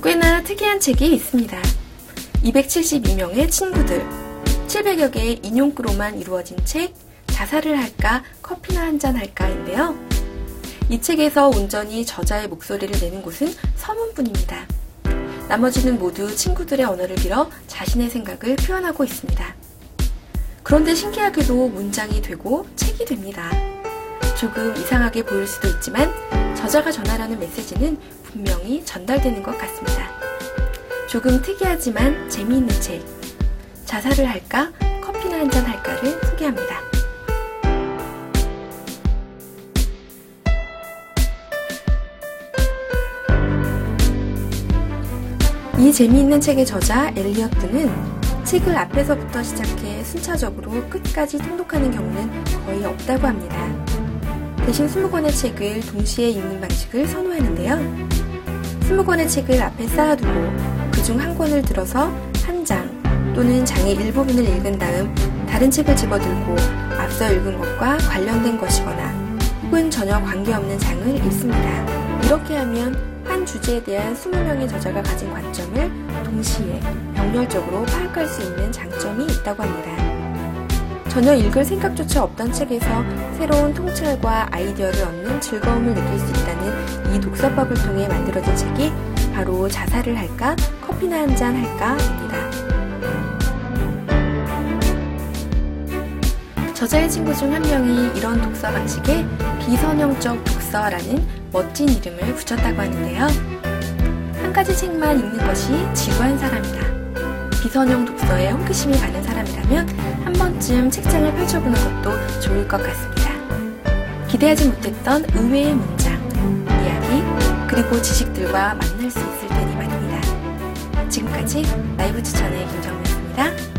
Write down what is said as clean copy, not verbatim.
꽤나 특이한 책이 있습니다. 272명의 친구들, 700여 개의 인용구로만 이루어진 책 자살을 할까 커피나 한 잔 할까인데요. 이 책에서 온전히 저자의 목소리를 내는 곳은 서문뿐입니다. 나머지는 모두 친구들의 언어를 빌어 자신의 생각을 표현하고 있습니다. 그런데 신기하게도 문장이 되고 책이 됩니다. 조금 이상하게 보일 수도 있지만 저자가 전하려는 메시지는 분명히 전달되는 것 같습니다. 조금 특이하지만 재미있는 책, 자살을 할까, 커피나 한 잔 할까를 소개합니다. 이 재미있는 책의 저자 엘리어트는 책을 앞에서부터 시작해 순차적으로 끝까지 통독하는 경우는 거의 없다고 합니다. 대신 20권의 책을 동시에 읽는 방식을 선호하는데요. 20권의 책을 앞에 쌓아두고 그중 한 권을 들어서 한 장 또는 장의 일부분을 읽은 다음 다른 책을 집어들고 앞서 읽은 것과 관련된 것이거나 혹은 전혀 관계없는 장을 읽습니다. 이렇게 하면 한 주제에 대한 20명의 저자가 가진 관점을 동시에 병렬적으로 파악할 수 있는 장점이 있다고 합니다. 전혀 읽을 생각조차 없던 책에서 새로운 통찰과 아이디어를 얻는 즐거움을 느낄 수 있다는 이 독서법을 통해 만들어진 책이 바로 자살을 할까? 커피나 한 잔 할까?입니다. 저자의 친구 중 한 명이 이런 독서 방식에 비선형적 독서라는 멋진 이름을 붙였다고 하는데요. 한 가지 책만 읽는 것이 지루한 사람이다. 비선형 독서에 호기심이 가는 사람이라면 한 번쯤 책장을 펼쳐보는 것도 좋을 것 같습니다. 기대하지 못했던 의외의 문장, 이야기, 그리고 지식들과 만날 수 있을 테니 말입니다. 지금까지 라이브 추천의 김정민입니다.